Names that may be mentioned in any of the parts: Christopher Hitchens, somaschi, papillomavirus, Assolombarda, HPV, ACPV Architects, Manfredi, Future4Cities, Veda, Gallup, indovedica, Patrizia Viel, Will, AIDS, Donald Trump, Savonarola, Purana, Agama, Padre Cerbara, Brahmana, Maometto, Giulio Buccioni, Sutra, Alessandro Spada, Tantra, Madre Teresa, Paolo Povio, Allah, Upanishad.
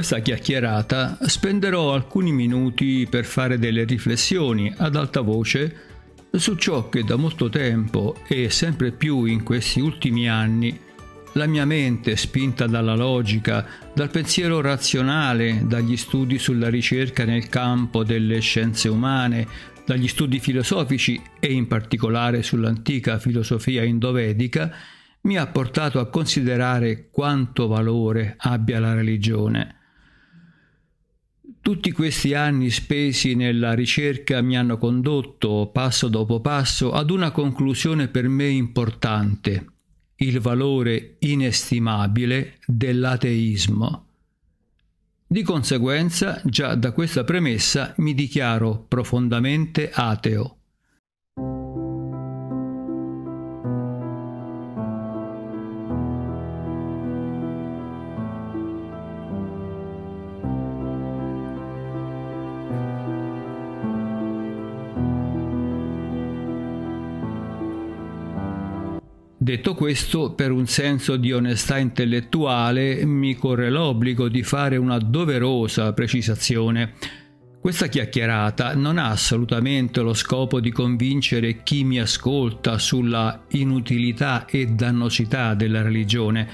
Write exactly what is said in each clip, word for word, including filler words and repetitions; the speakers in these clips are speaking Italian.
questa chiacchierata spenderò alcuni minuti per fare delle riflessioni ad alta voce su ciò che da molto tempo e sempre più in questi ultimi anni la mia mente, spinta dalla logica, dal pensiero razionale, dagli studi sulla ricerca nel campo delle scienze umane, dagli studi filosofici e in particolare sull'antica filosofia indovedica, mi ha portato a considerare quanto valore abbia la religione. Tutti questi anni spesi nella ricerca mi hanno condotto, passo dopo passo, ad una conclusione per me importante: il valore inestimabile dell'ateismo. Di conseguenza, già da questa premessa mi dichiaro profondamente ateo. Detto questo, per un senso di onestà intellettuale mi corre l'obbligo di fare una doverosa precisazione. Questa chiacchierata non ha assolutamente lo scopo di convincere chi mi ascolta sulla inutilità e dannosità della religione,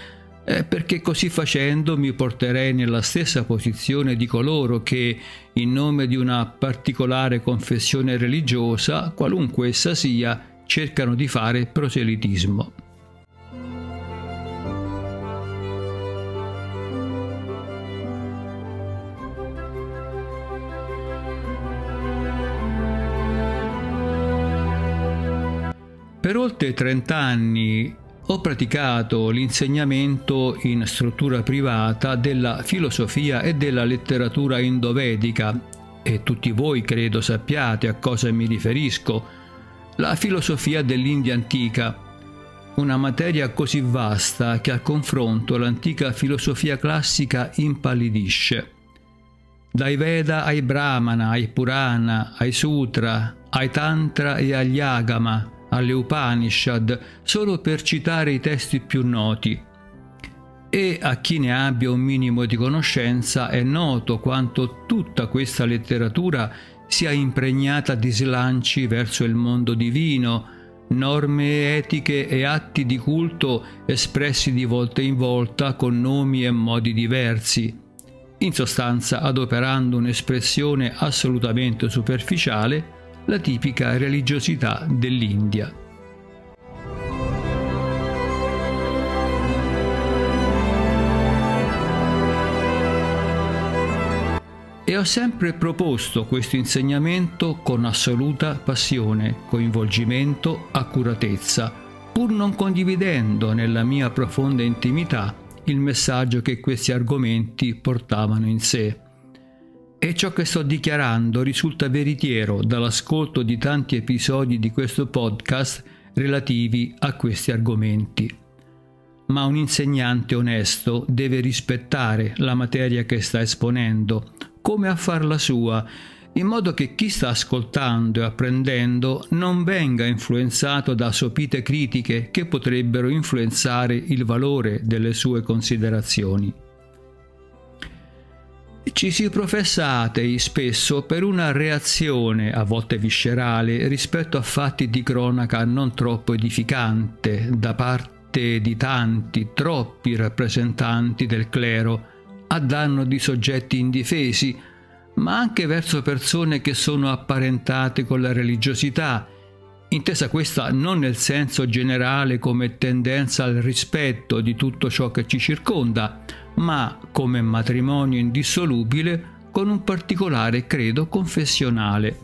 perché così facendo mi porterei nella stessa posizione di coloro che, in nome di una particolare confessione religiosa, qualunque essa sia, cercano di fare proselitismo. Per oltre trent'anni ho praticato l'insegnamento in struttura privata della filosofia e della letteratura indovedica, e tutti voi credo sappiate a cosa mi riferisco: la filosofia dell'India antica, una materia così vasta che al confronto l'antica filosofia classica impallidisce. Dai Veda ai Brahmana, ai Purana, ai Sutra, ai Tantra e agli Agama, alle Upanishad, solo per citare i testi più noti. E a chi ne abbia un minimo di conoscenza è noto quanto tutta questa letteratura sia impregnata di slanci verso il mondo divino, norme etiche e atti di culto espressi di volta in volta con nomi e modi diversi, in sostanza adoperando un'espressione assolutamente superficiale, la tipica religiosità dell'India. E ho sempre proposto questo insegnamento con assoluta passione, coinvolgimento, accuratezza, pur non condividendo nella mia profonda intimità il messaggio che questi argomenti portavano in sé. E ciò che sto dichiarando risulta veritiero dall'ascolto di tanti episodi di questo podcast relativi a questi argomenti. Ma un insegnante onesto deve rispettare la materia che sta esponendo, come a farla sua, in modo che chi sta ascoltando e apprendendo non venga influenzato da sopite critiche che potrebbero influenzare il valore delle sue considerazioni. Ci si professa atei spesso per una reazione, a volte viscerale, rispetto a fatti di cronaca non troppo edificante da parte di tanti, troppi rappresentanti del clero, a danno di soggetti indifesi, ma anche verso persone che sono apparentate con la religiosità, intesa questa non nel senso generale come tendenza al rispetto di tutto ciò che ci circonda, ma come matrimonio indissolubile con un particolare credo confessionale.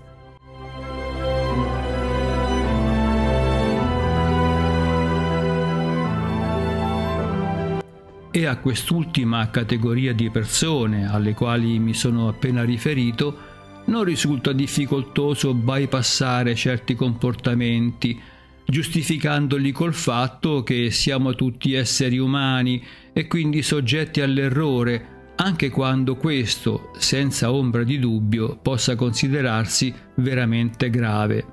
E a quest'ultima categoria di persone, alle quali mi sono appena riferito, non risulta difficoltoso bypassare certi comportamenti, giustificandoli col fatto che siamo tutti esseri umani e quindi soggetti all'errore, anche quando questo, senza ombra di dubbio, possa considerarsi veramente grave.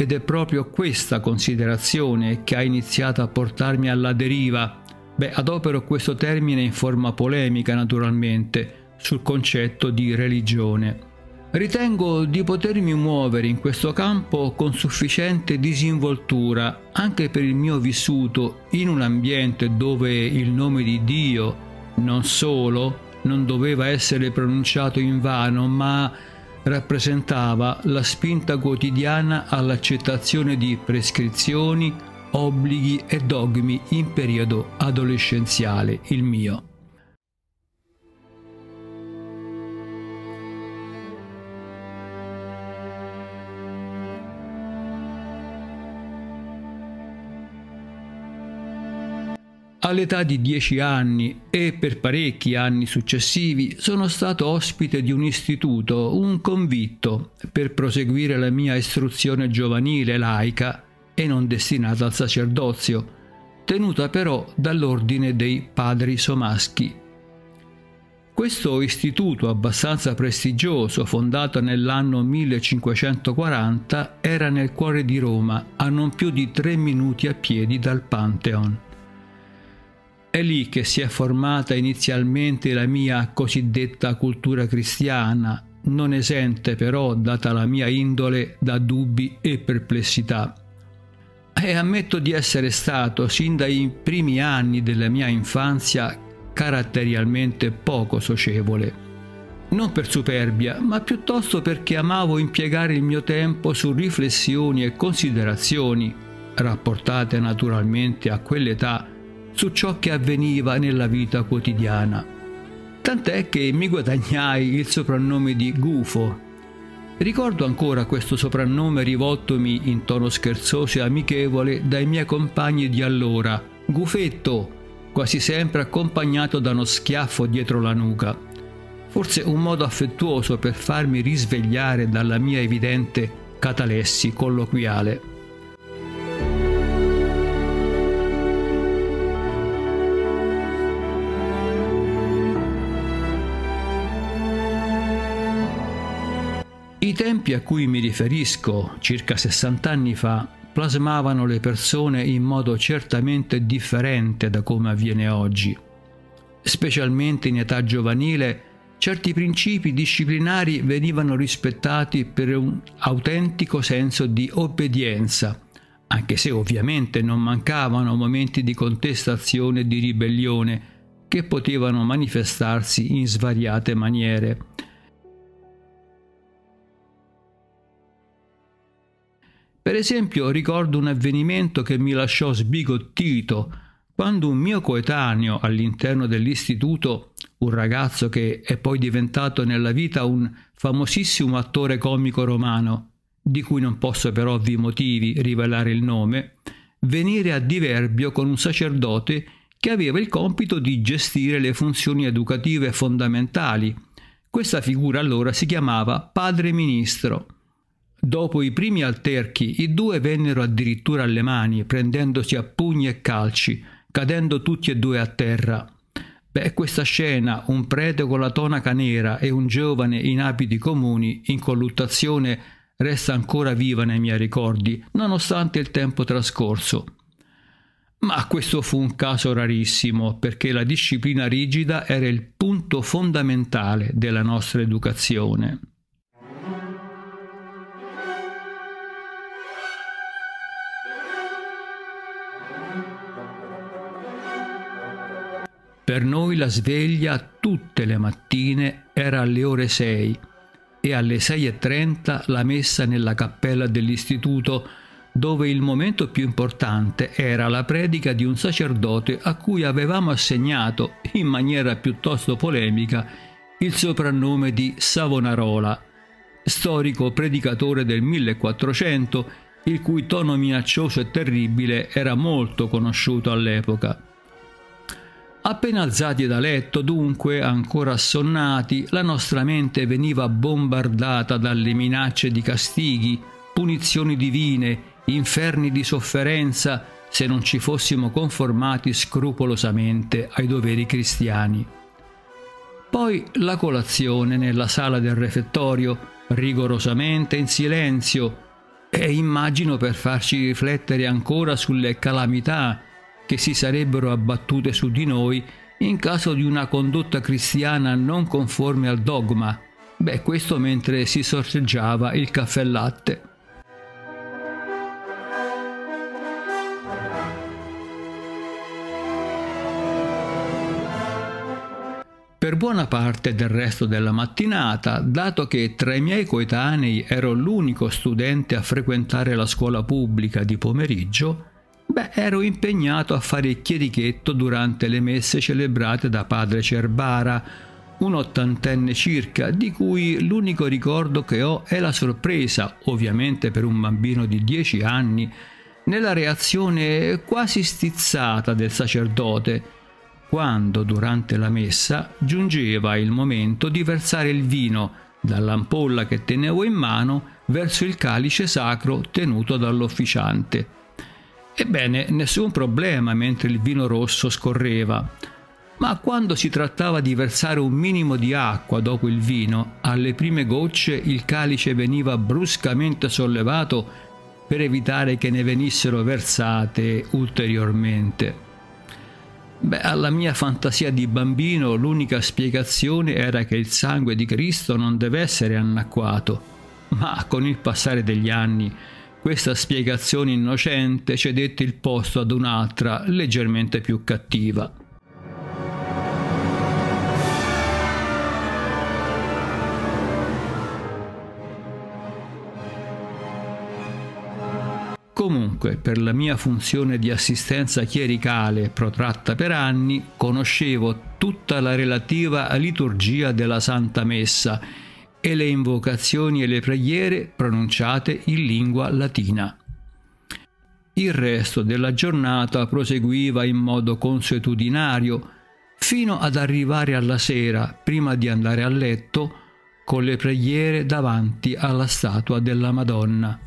Ed ed è proprio questa considerazione che ha iniziato a portarmi alla deriva. Beh, adopero questo termine in forma polemica, naturalmente, sul concetto di religione. Ritengo di potermi muovere in questo campo con sufficiente disinvoltura anche per il mio vissuto in un ambiente dove il nome di Dio non solo non doveva essere pronunciato in vano, ma rappresentava la spinta quotidiana all'accettazione di prescrizioni, obblighi e dogmi in periodo adolescenziale, il mio. All'età di dieci anni e per parecchi anni successivi sono stato ospite di un istituto, un convitto, per proseguire la mia istruzione giovanile laica e non destinata al sacerdozio, tenuta però dall'ordine dei padri somaschi. Questo istituto abbastanza prestigioso, fondato nell'anno millecinquecentoquaranta, era nel cuore di Roma, a non più di tre minuti a piedi dal Pantheon. È lì che si è formata inizialmente la mia cosiddetta cultura cristiana, non esente però, data la mia indole, da dubbi e perplessità. E ammetto di essere stato, sin dai primi anni della mia infanzia, caratterialmente poco socievole. Non per superbia, ma piuttosto perché amavo impiegare il mio tempo su riflessioni e considerazioni, rapportate naturalmente a quell'età, su ciò che avveniva nella vita quotidiana, tant'è che mi guadagnai il soprannome di Gufo. Ricordo ancora questo soprannome rivoltomi in tono scherzoso e amichevole dai miei compagni di allora, Gufetto, quasi sempre accompagnato da uno schiaffo dietro la nuca, forse un modo affettuoso per farmi risvegliare dalla mia evidente catalessi colloquiale. I tempi a cui mi riferisco, circa sessant'anni fa, plasmavano le persone in modo certamente differente da come avviene oggi. Specialmente in età giovanile, certi principi disciplinari venivano rispettati per un autentico senso di obbedienza, anche se ovviamente non mancavano momenti di contestazione e di ribellione che potevano manifestarsi in svariate maniere. Per esempio, ricordo un avvenimento che mi lasciò sbigottito quando un mio coetaneo all'interno dell'istituto, un ragazzo che è poi diventato nella vita un famosissimo attore comico romano, di cui non posso per ovvi motivi rivelare il nome, venire a diverbio con un sacerdote che aveva il compito di gestire le funzioni educative fondamentali. Questa figura allora si chiamava Padre Ministro. Dopo i primi alterchi, i due vennero addirittura alle mani, prendendosi a pugni e calci, cadendo tutti e due a terra. Beh, questa scena, un prete con la tonaca nera e un giovane in abiti comuni, in colluttazione, resta ancora viva nei miei ricordi, nonostante il tempo trascorso. Ma questo fu un caso rarissimo, perché la disciplina rigida era il punto fondamentale della nostra educazione. Per noi la sveglia tutte le mattine era alle ore sei e alle sei e trenta la messa nella cappella dell'istituto, dove il momento più importante era la predica di un sacerdote a cui avevamo assegnato, in maniera piuttosto polemica, il soprannome di Savonarola, storico predicatore del millequattrocento, il cui tono minaccioso e terribile era molto conosciuto all'epoca. Appena alzati da letto, dunque, ancora assonnati, la nostra mente veniva bombardata dalle minacce di castighi, punizioni divine, inferni di sofferenza, se non ci fossimo conformati scrupolosamente ai doveri cristiani. Poi la colazione nella sala del refettorio, rigorosamente in silenzio, e e immagino per farci riflettere ancora sulle calamità che si sarebbero abbattute su di noi in caso di una condotta cristiana non conforme al dogma. Beh, questo mentre si sorteggiava il caffè latte. Per buona parte del resto della mattinata, dato che tra i miei coetanei ero l'unico studente a frequentare la scuola pubblica di pomeriggio, beh, ero impegnato a fare il chierichetto durante le messe celebrate da Padre Cerbara, un ottantenne circa, di cui l'unico ricordo che ho è la sorpresa, ovviamente per un bambino di dieci anni, nella reazione quasi stizzata del sacerdote, quando durante la messa giungeva il momento di versare il vino dall'ampolla che tenevo in mano verso il calice sacro tenuto dall'officiante. Ebbene, nessun problema mentre il vino rosso scorreva, ma quando si trattava di versare un minimo di acqua dopo il vino, alle prime gocce il calice veniva bruscamente sollevato per evitare che ne venissero versate ulteriormente. Beh, alla mia fantasia di bambino l'unica spiegazione era che il sangue di Cristo non deve essere annacquato, ma con il passare degli anni questa spiegazione innocente cedette il posto ad un'altra leggermente più cattiva. Comunque, per la mia funzione di assistenza chiericale protratta per anni, conoscevo tutta la relativa liturgia della Santa Messa e le invocazioni e le preghiere pronunciate in lingua latina. Il resto della giornata proseguiva in modo consuetudinario fino ad arrivare alla sera, prima di andare a letto, con le preghiere davanti alla statua della Madonna.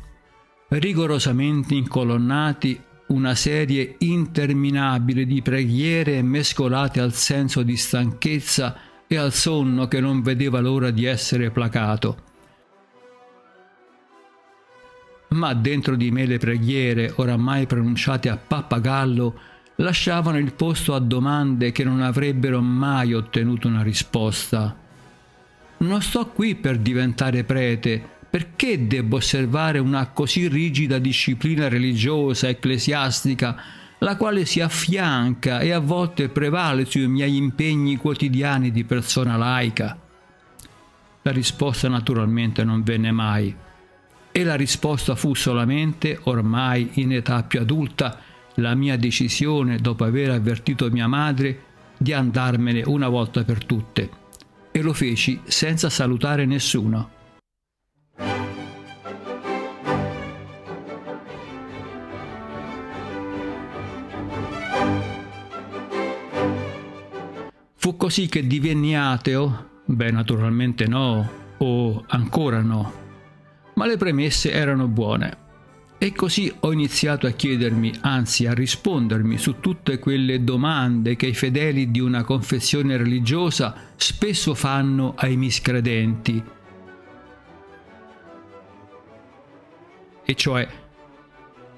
Rigorosamente incolonnati, una serie interminabile di preghiere mescolate al senso di stanchezza e al sonno che non vedeva l'ora di essere placato. Ma dentro di me le preghiere, oramai pronunciate a pappagallo, lasciavano il posto a domande che non avrebbero mai ottenuto una risposta. Non sto qui per diventare prete. Perché debbo osservare una così rigida disciplina religiosa, ecclesiastica, la quale si affianca e a volte prevale sui miei impegni quotidiani di persona laica? La risposta naturalmente non venne mai, e la risposta fu solamente, ormai in età più adulta, la mia decisione, dopo aver avvertito mia madre, di andarmene una volta per tutte, e lo feci senza salutare nessuno. Fu così che divenni ateo? Beh, naturalmente no, o ancora no. Ma le premesse erano buone. E così ho iniziato a chiedermi, anzi a rispondermi, su tutte quelle domande che i fedeli di una confessione religiosa spesso fanno ai miscredenti. E cioè,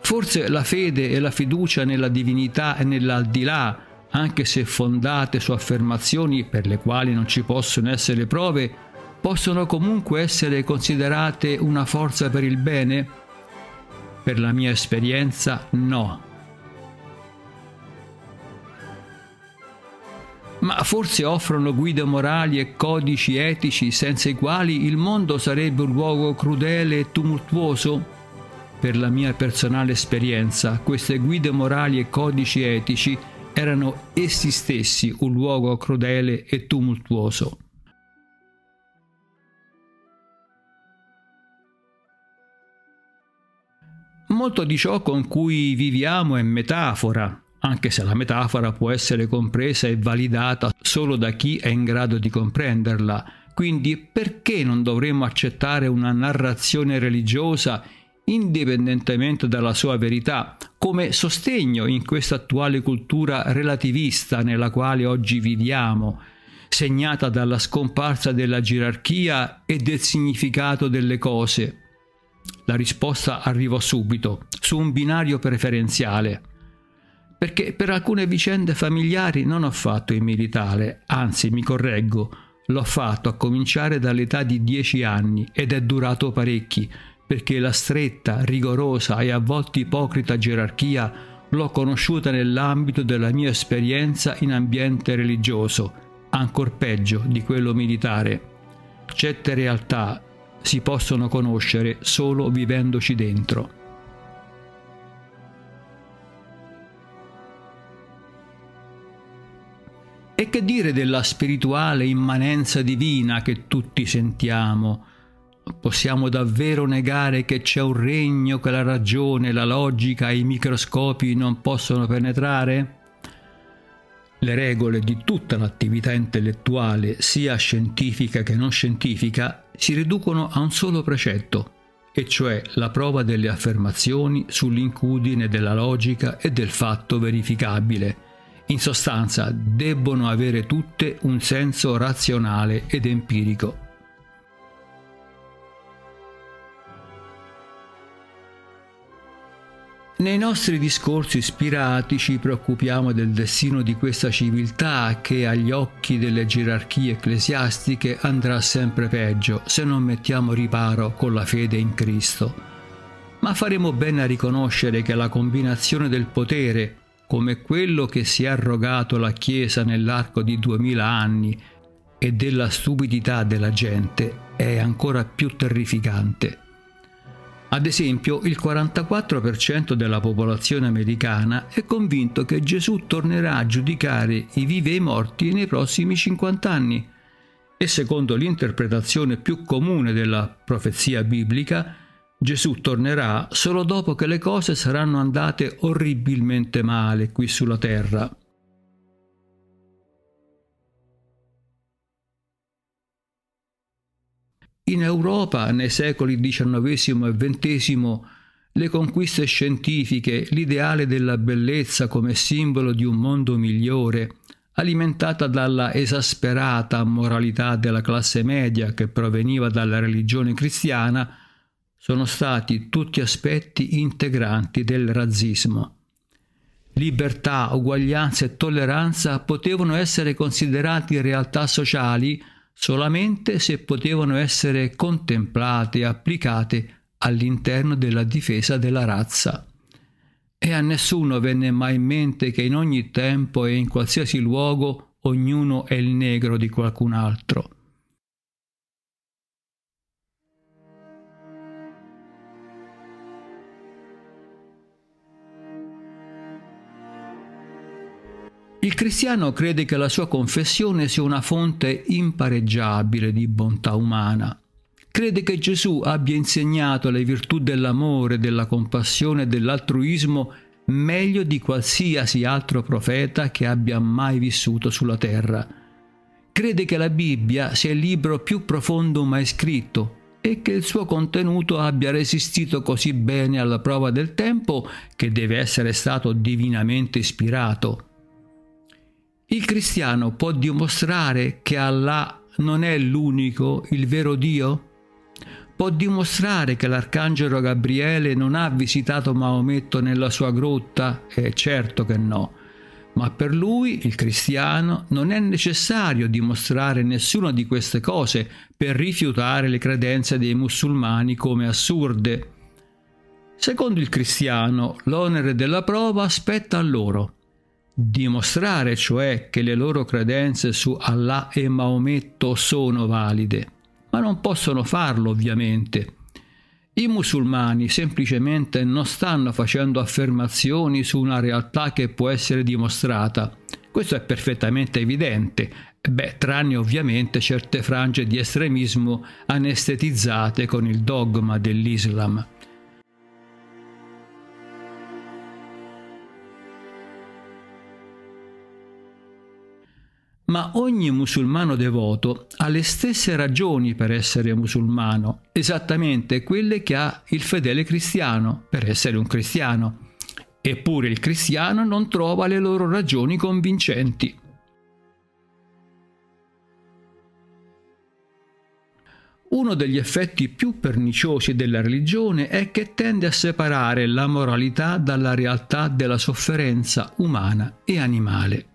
forse la fede e la fiducia nella divinità e nell'aldilà, anche se fondate su affermazioni per le quali non ci possono essere prove, possono comunque essere considerate una forza per il bene? Per la mia esperienza, no. Ma forse offrono guide morali e codici etici senza i quali il mondo sarebbe un luogo crudele e tumultuoso? Per la mia personale esperienza, queste guide morali e codici etici erano essi stessi un luogo crudele e tumultuoso. Molto di ciò con cui viviamo è metafora, anche se la metafora può essere compresa e validata solo da chi è in grado di comprenderla. Quindi perché non dovremmo accettare una narrazione religiosa indipendentemente dalla sua verità, come sostegno in questa attuale cultura relativista nella quale oggi viviamo, segnata dalla scomparsa della gerarchia e del significato delle cose? La risposta arrivò subito, su un binario preferenziale, perché per alcune vicende familiari non ho fatto il militare, anzi mi correggo, l'ho fatto a cominciare dall'età di dieci anni ed è durato parecchi, perché la stretta, rigorosa e a volte ipocrita gerarchia l'ho conosciuta nell'ambito della mia esperienza in ambiente religioso, ancor peggio di quello militare. Certe realtà si possono conoscere solo vivendoci dentro. E che dire della spirituale immanenza divina che tutti sentiamo? Possiamo davvero negare che c'è un regno che la ragione, la logica e i microscopi non possono penetrare? Le regole di tutta l'attività intellettuale, sia scientifica che non scientifica, si riducono a un solo precetto, e cioè la prova delle affermazioni sull'incudine della logica e del fatto verificabile. In sostanza, debbono avere tutte un senso razionale ed empirico. Nei nostri discorsi ispirati ci preoccupiamo del destino di questa civiltà che agli occhi delle gerarchie ecclesiastiche andrà sempre peggio se non mettiamo riparo con la fede in Cristo. Ma faremo bene a riconoscere che la combinazione del potere, come quello che si è arrogato la Chiesa nell'arco di duemila anni, e della stupidità della gente è ancora più terrificante. Ad esempio, il quarantaquattro per cento della popolazione americana è convinto che Gesù tornerà a giudicare i vivi e i morti nei prossimi cinquanta anni, e secondo l'interpretazione più comune della profezia biblica, Gesù tornerà solo dopo che le cose saranno andate orribilmente male qui sulla terra. In Europa, nei secoli diciannovesimo e ventesimo, le conquiste scientifiche, l'ideale della bellezza come simbolo di un mondo migliore, alimentata dalla esasperata moralità della classe media che proveniva dalla religione cristiana, sono stati tutti aspetti integranti del razzismo. Libertà, uguaglianza e tolleranza potevano essere considerati realtà sociali solamente se potevano essere contemplate e applicate all'interno della difesa della razza. E a nessuno venne mai in mente che in ogni tempo e in qualsiasi luogo ognuno è il negro di qualcun altro. Il cristiano crede che la sua confessione sia una fonte impareggiabile di bontà umana. Crede che Gesù abbia insegnato le virtù dell'amore, della compassione e dell'altruismo meglio di qualsiasi altro profeta che abbia mai vissuto sulla terra. Crede che la Bibbia sia il libro più profondo mai scritto e che il suo contenuto abbia resistito così bene alla prova del tempo che deve essere stato divinamente ispirato. Il cristiano può dimostrare che Allah non è l'unico, il vero Dio? Può dimostrare che l'arcangelo Gabriele non ha visitato Maometto nella sua grotta? Eh, certo che no. Ma per lui, il cristiano, non è necessario dimostrare nessuna di queste cose per rifiutare le credenze dei musulmani come assurde. Secondo il cristiano, l'onere della prova spetta a loro. Dimostrare, cioè, che le loro credenze su Allah e Maometto sono valide, ma non possono farlo ovviamente. I musulmani semplicemente non stanno facendo affermazioni su una realtà che può essere dimostrata. Questo è perfettamente evidente, beh, tranne ovviamente certe frange di estremismo anestetizzate con il dogma dell'Islam. Ma ogni musulmano devoto ha le stesse ragioni per essere musulmano, esattamente quelle che ha il fedele cristiano per essere un cristiano. Eppure il cristiano non trova le loro ragioni convincenti. Uno degli effetti più perniciosi della religione è che tende a separare la moralità dalla realtà della sofferenza umana e animale.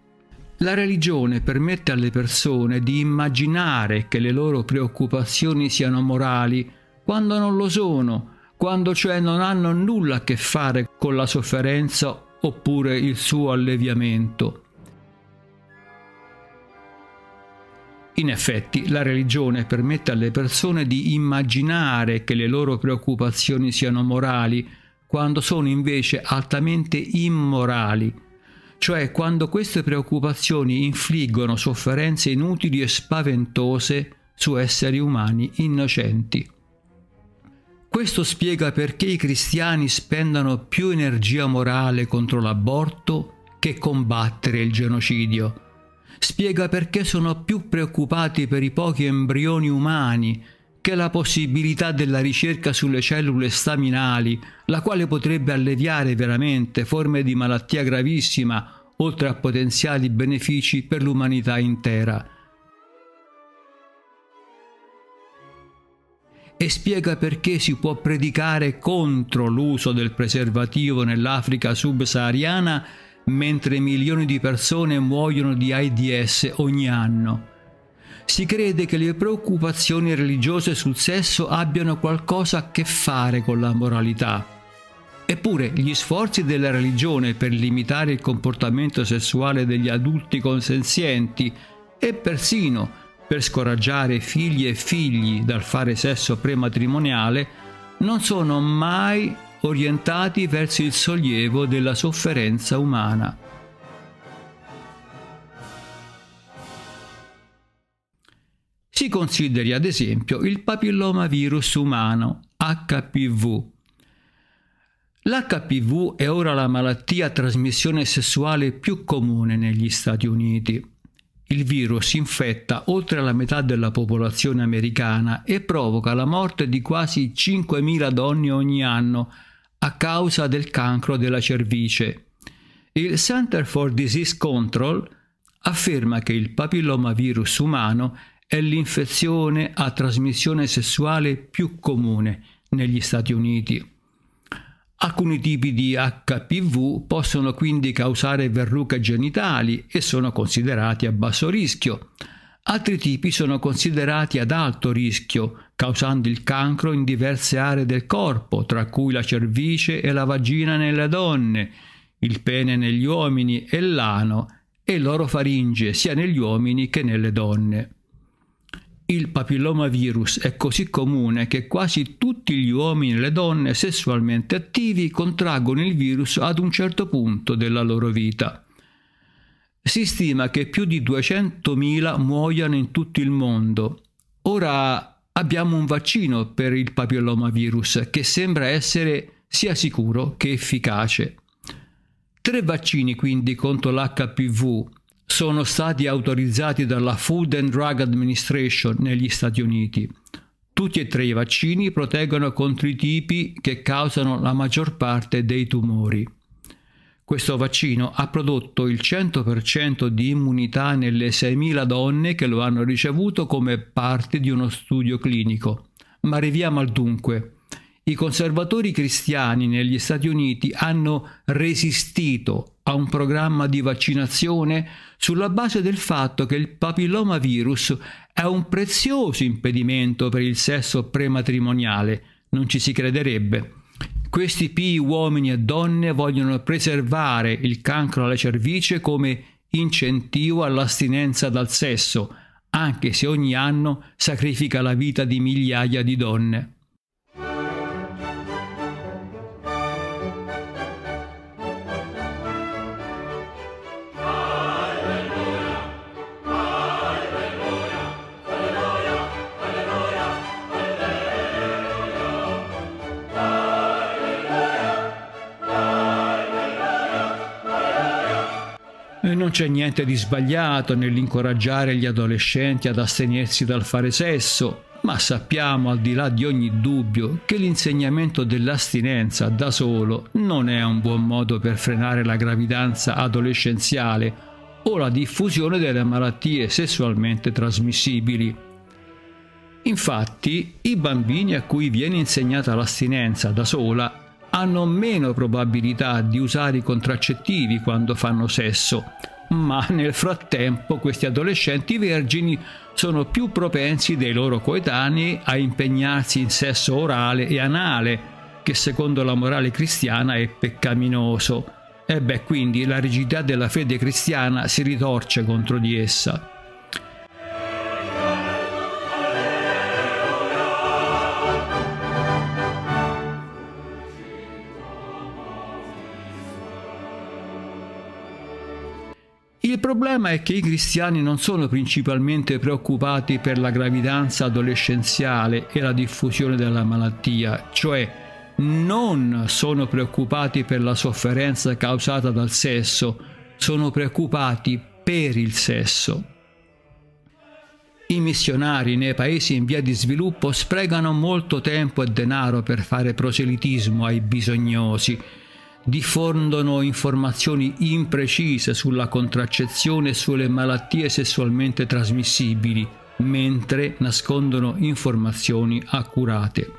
La religione permette alle persone di immaginare che le loro preoccupazioni siano morali quando non lo sono, quando cioè non hanno nulla a che fare con la sofferenza oppure il suo alleviamento. In effetti, la religione permette alle persone di immaginare che le loro preoccupazioni siano morali, quando sono invece altamente immorali, cioè quando queste preoccupazioni infliggono sofferenze inutili e spaventose su esseri umani innocenti. Questo spiega perché i cristiani spendano più energia morale contro l'aborto che combattere il genocidio. Spiega perché sono più preoccupati per i pochi embrioni umani che la possibilità della ricerca sulle cellule staminali, la quale potrebbe alleviare veramente forme di malattia gravissima, oltre a potenziali benefici per l'umanità intera. E spiega perché si può predicare contro l'uso del preservativo nell'Africa subsahariana mentre milioni di persone muoiono di AIDS ogni anno. Si crede che le preoccupazioni religiose sul sesso abbiano qualcosa a che fare con la moralità. Eppure gli sforzi della religione per limitare il comportamento sessuale degli adulti consenzienti e persino per scoraggiare figli e figli dal fare sesso prematrimoniale non sono mai orientati verso il sollievo della sofferenza umana. Si consideri ad esempio il papillomavirus umano, H P V. L'H P V è ora la malattia a trasmissione sessuale più comune negli Stati Uniti. Il virus infetta oltre la metà della popolazione americana e provoca la morte di quasi cinquemila donne ogni anno, a causa del cancro della cervice. Il Center for Disease Control afferma che il papillomavirus umano è l'infezione a trasmissione sessuale più comune negli Stati Uniti. Alcuni tipi di H P V possono quindi causare verruche genitali e sono considerati a basso rischio. Altri tipi sono considerati ad alto rischio, causando il cancro in diverse aree del corpo, tra cui la cervice e la vagina nelle donne, il pene negli uomini e l'ano e l'orofaringe sia negli uomini che nelle donne. Il papillomavirus è così comune che quasi tutti gli uomini e le donne sessualmente attivi contraggono il virus ad un certo punto della loro vita. Si stima che più di duecentomila muoiano in tutto il mondo. Ora abbiamo un vaccino per il papillomavirus che sembra essere sia sicuro che efficace. Tre vaccini quindi contro l'H P V sono stati autorizzati dalla Food and Drug Administration negli Stati Uniti. Tutti e tre i vaccini proteggono contro i tipi che causano la maggior parte dei tumori. Questo vaccino ha prodotto il cento per cento di immunità nelle seimila donne che lo hanno ricevuto come parte di uno studio clinico. Ma arriviamo al dunque. I conservatori cristiani negli Stati Uniti hanno resistito a un programma di vaccinazione sulla base del fatto che il papillomavirus è un prezioso impedimento per il sesso prematrimoniale. Non ci si crederebbe. Questi P I uomini e donne vogliono preservare il cancro alla cervice come incentivo all'astinenza dal sesso, anche se ogni anno sacrifica la vita di migliaia di donne. Non c'è niente di sbagliato nell'incoraggiare gli adolescenti ad astenersi dal fare sesso, ma sappiamo al di là di ogni dubbio che l'insegnamento dell'astinenza da solo non è un buon modo per frenare la gravidanza adolescenziale o la diffusione delle malattie sessualmente trasmissibili. Infatti, i bambini a cui viene insegnata l'astinenza da sola hanno meno probabilità di usare i contraccettivi quando fanno sesso, ma nel frattempo questi adolescenti vergini sono più propensi dei loro coetanei a impegnarsi in sesso orale e anale, che secondo la morale cristiana è peccaminoso. E beh, quindi la rigidità della fede cristiana si ritorce contro di essa. Il problema è che i cristiani non sono principalmente preoccupati per la gravidanza adolescenziale e la diffusione della malattia, cioè non sono preoccupati per la sofferenza causata dal sesso, sono preoccupati per il sesso. I missionari nei paesi in via di sviluppo sprecano molto tempo e denaro per fare proselitismo ai bisognosi, diffondono informazioni imprecise sulla contraccezione e sulle malattie sessualmente trasmissibili, mentre nascondono informazioni accurate.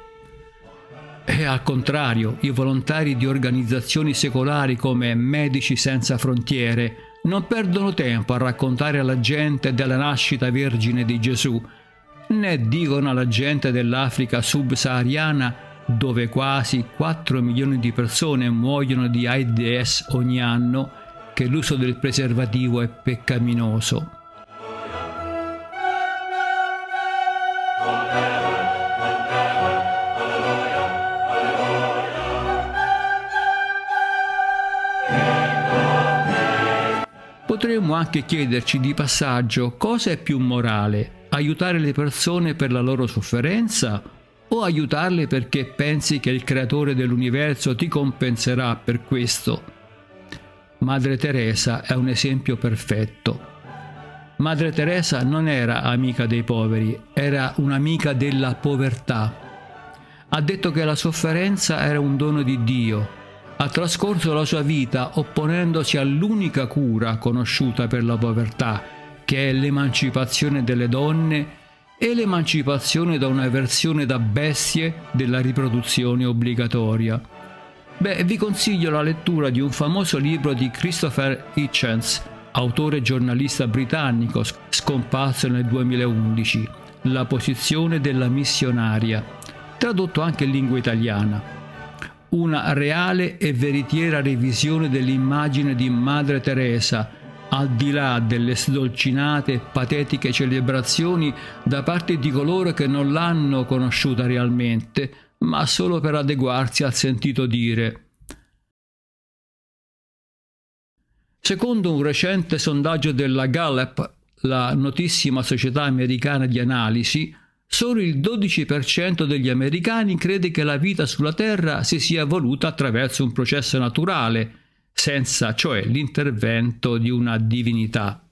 E al contrario, i volontari di organizzazioni secolari come Medici Senza Frontiere non perdono tempo a raccontare alla gente della nascita vergine di Gesù, né dicono alla gente dell'Africa subsahariana, dove quasi quattro milioni di persone muoiono di AIDS ogni anno, che l'uso del preservativo è peccaminoso. Potremmo anche chiederci di passaggio cosa è più morale, aiutare le persone per la loro sofferenza o aiutarle perché pensi che il creatore dell'universo ti compenserà per questo. Madre Teresa è un esempio perfetto. Madre Teresa non era amica dei poveri, era un'amica della povertà. Ha detto che la sofferenza era un dono di Dio. Ha trascorso la sua vita opponendosi all'unica cura conosciuta per la povertà, che è l'emancipazione delle donne e l'emancipazione da una versione da bestie della riproduzione obbligatoria. Beh, vi consiglio la lettura di un famoso libro di Christopher Hitchens, autore e giornalista britannico scomparso nel duemilaundici, La posizione della missionaria, tradotto anche in lingua italiana. Una reale e veritiera revisione dell'immagine di Madre Teresa, al di là delle sdolcinate e patetiche celebrazioni da parte di coloro che non l'hanno conosciuta realmente, ma solo per adeguarsi al sentito dire. Secondo un recente sondaggio della Gallup, la notissima società americana di analisi, solo il dodici per cento degli americani crede che la vita sulla Terra si sia evoluta attraverso un processo naturale, senza cioè l'intervento di una divinità,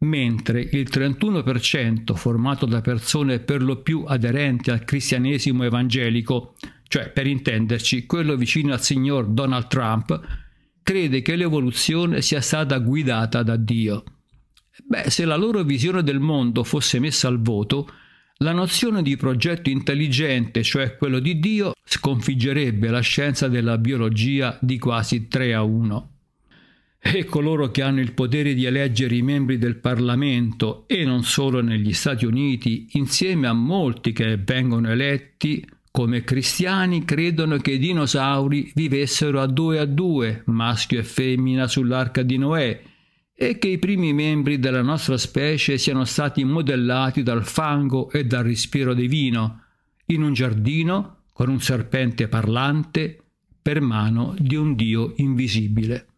mentre il trentuno per cento, formato da persone per lo più aderenti al cristianesimo evangelico, cioè per intenderci quello vicino al signor Donald Trump, crede che l'evoluzione sia stata guidata da Dio. Beh, se la loro visione del mondo fosse messa al voto, la nozione di progetto intelligente, cioè quello di Dio, sconfiggerebbe la scienza della biologia di quasi tre a uno. E coloro che hanno il potere di eleggere i membri del Parlamento, e non solo negli Stati Uniti, insieme a molti che vengono eletti come cristiani, credono che i dinosauri vivessero a due a due, maschio e femmina, sull'arca di Noè, e che i primi membri della nostra specie siano stati modellati dal fango e dal respiro divino, in un giardino con un serpente parlante per mano di un Dio invisibile.